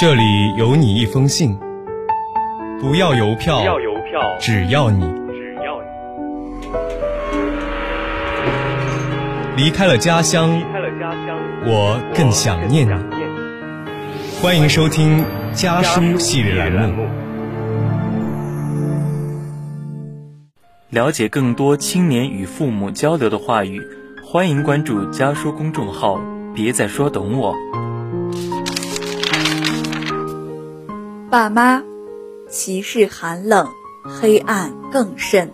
这里有你一封信，不要邮票，只要你。离开了家乡，我更想念你。欢迎收听家书系列栏目，了解更多青年与父母交流的话语。欢迎关注家书公众号，别再说懂我。爸妈，歧视寒冷，黑暗更甚。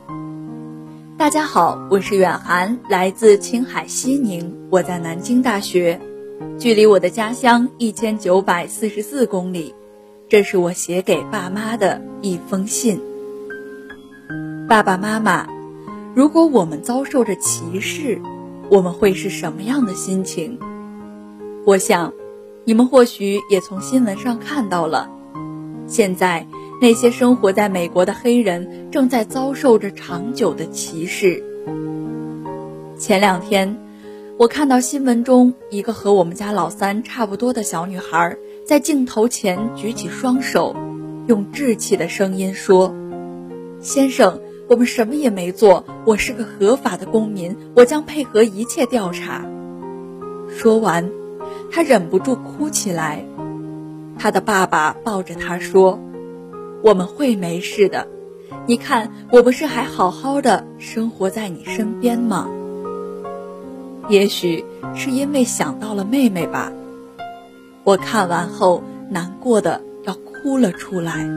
大家好，我是远涵，来自青海西宁，我在南京大学，距离我的家乡1944公里。这是我写给爸妈的一封信。爸爸妈妈，如果我们遭受着歧视，我们会是什么样的心情？我想，你们或许也从新闻上看到了，现在那些生活在美国的黑人正在遭受着长久的歧视。前两天，我看到新闻中一个和我们家老三差不多的小女孩在镜头前举起双手，用稚气的声音说：先生，我们什么也没做，我是个合法的公民，我将配合一切调查。说完，她忍不住哭起来。他的爸爸抱着他说：我们会没事的，你看我不是还好好的生活在你身边吗？也许是因为想到了妹妹吧，我看完后难过的要哭了出来。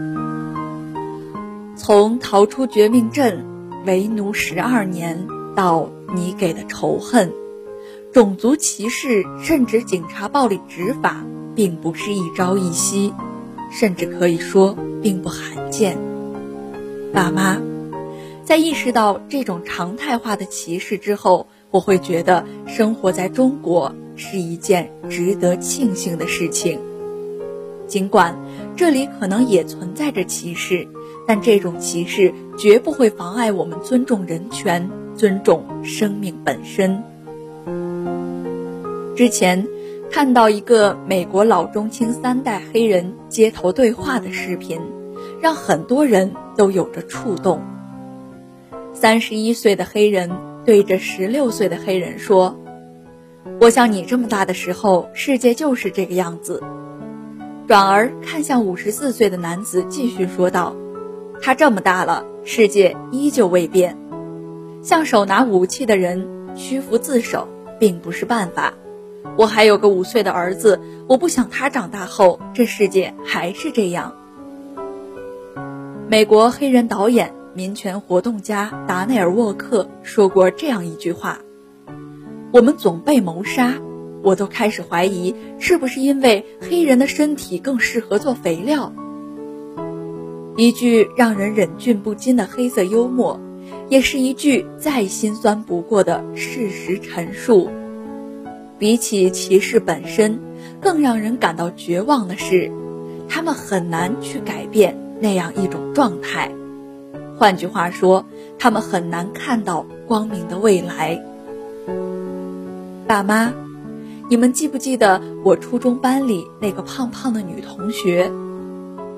从逃出绝命镇、为奴12年到你给的仇恨，种族歧视甚至警察暴力执法并不是一朝一夕，甚至可以说并不罕见。爸妈，在意识到这种常态化的歧视之后，我会觉得生活在中国是一件值得庆幸的事情。尽管这里可能也存在着歧视，但这种歧视绝不会妨碍我们尊重人权，尊重生命本身。之前看到一个美国老中青3代黑人街头对话的视频，让很多人都有着触动。31岁的黑人对着16岁的黑人说：我像你这么大的时候，世界就是这个样子。转而看向54岁的男子继续说道：他这么大了，世界依旧未变。像手拿武器的人屈服自首并不是办法。我还有个5岁的儿子，我不想他长大后，这世界还是这样。美国黑人导演、民权活动家达内尔·沃克说过这样一句话：我们总被谋杀，我都开始怀疑是不是因为黑人的身体更适合做肥料。一句让人忍俊不禁的黑色幽默，也是一句再心酸不过的事实陈述。比起歧视本身，更让人感到绝望的是，他们很难去改变那样一种状态。换句话说，他们很难看到光明的未来。爸妈，你们记不记得我初中班里那个胖胖的女同学？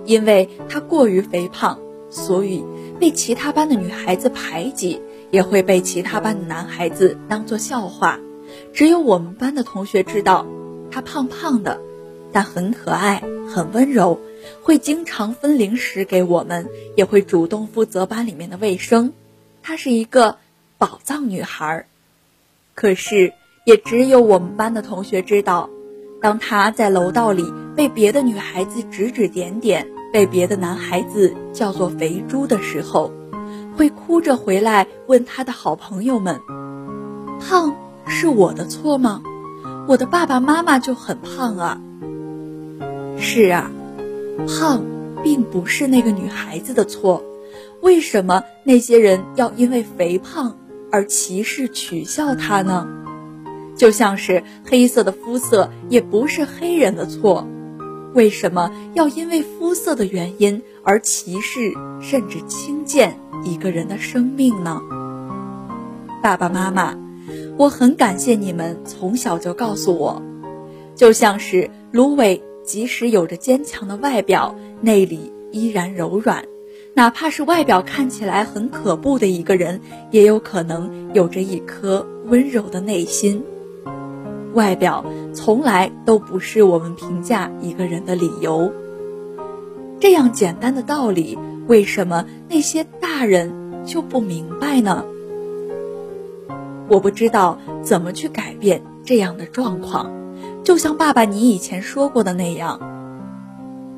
因为她过于肥胖，所以被其他班的女孩子排挤，也会被其他班的男孩子当作笑话。只有我们班的同学知道，她胖胖的，但很可爱，很温柔，会经常分零食给我们，也会主动负责班里面的卫生。她是一个宝藏女孩。可是，也只有我们班的同学知道，当她在楼道里被别的女孩子指指点点，被别的男孩子叫做肥猪的时候，会哭着回来问她的好朋友们：胖是我的错吗？我的爸爸妈妈就很胖啊。是啊，胖并不是那个女孩子的错，为什么那些人要因为肥胖而歧视取笑她呢？就像是黑色的肤色也不是黑人的错，为什么要因为肤色的原因而歧视甚至轻贱一个人的生命呢？爸爸妈妈，我很感谢你们从小就告诉我，就像是芦苇即使有着坚强的外表，内里依然柔软。哪怕是外表看起来很可怖的一个人，也有可能有着一颗温柔的内心。外表从来都不是我们评价一个人的理由。这样简单的道理，为什么那些大人就不明白呢？我不知道怎么去改变这样的状况，就像爸爸你以前说过的那样，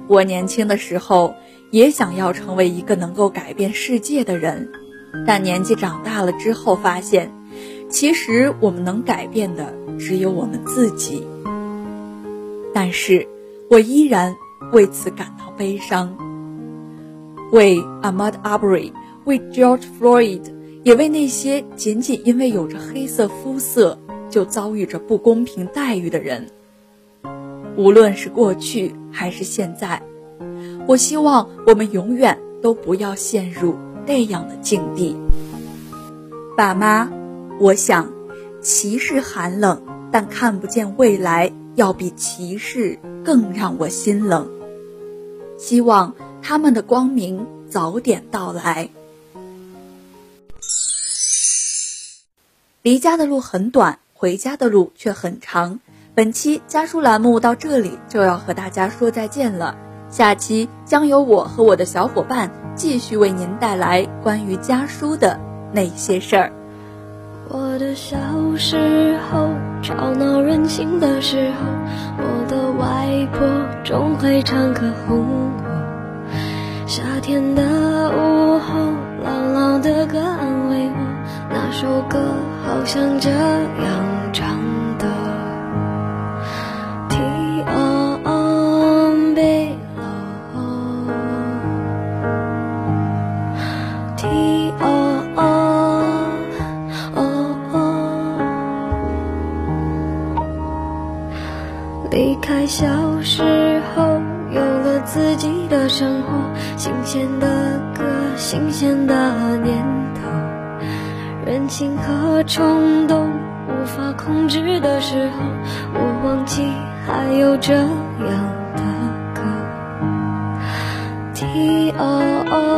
我年轻的时候也想要成为一个能够改变世界的人，但年纪长大了之后发现，其实我们能改变的只有我们自己。但是我依然为此感到悲伤，为 Ahmad Arbery， 为 George Floyd， 也为那些仅仅因为有着黑色肤色就遭遇着不公平待遇的人。无论是过去还是现在，我希望我们永远都不要陷入那样的境地。爸妈，我想，歧视寒冷，但看不见未来，要比歧视更让我心冷。希望他们的光明早点到来。离家的路很短，回家的路却很长。本期家书栏目到这里就要和大家说再见了。下期将由我和我的小伙伴继续为您带来关于家书的那些事儿。我的小时候，吵闹任性的时候，我的外婆总会唱歌哄我。夏天的午后，姥姥的歌安慰我，那首歌好像这样唱的。离开小时候，有了自己的生活，新鲜的歌，新鲜的念头，任性和冲动无法控制的时候，我忘记还有这样的歌。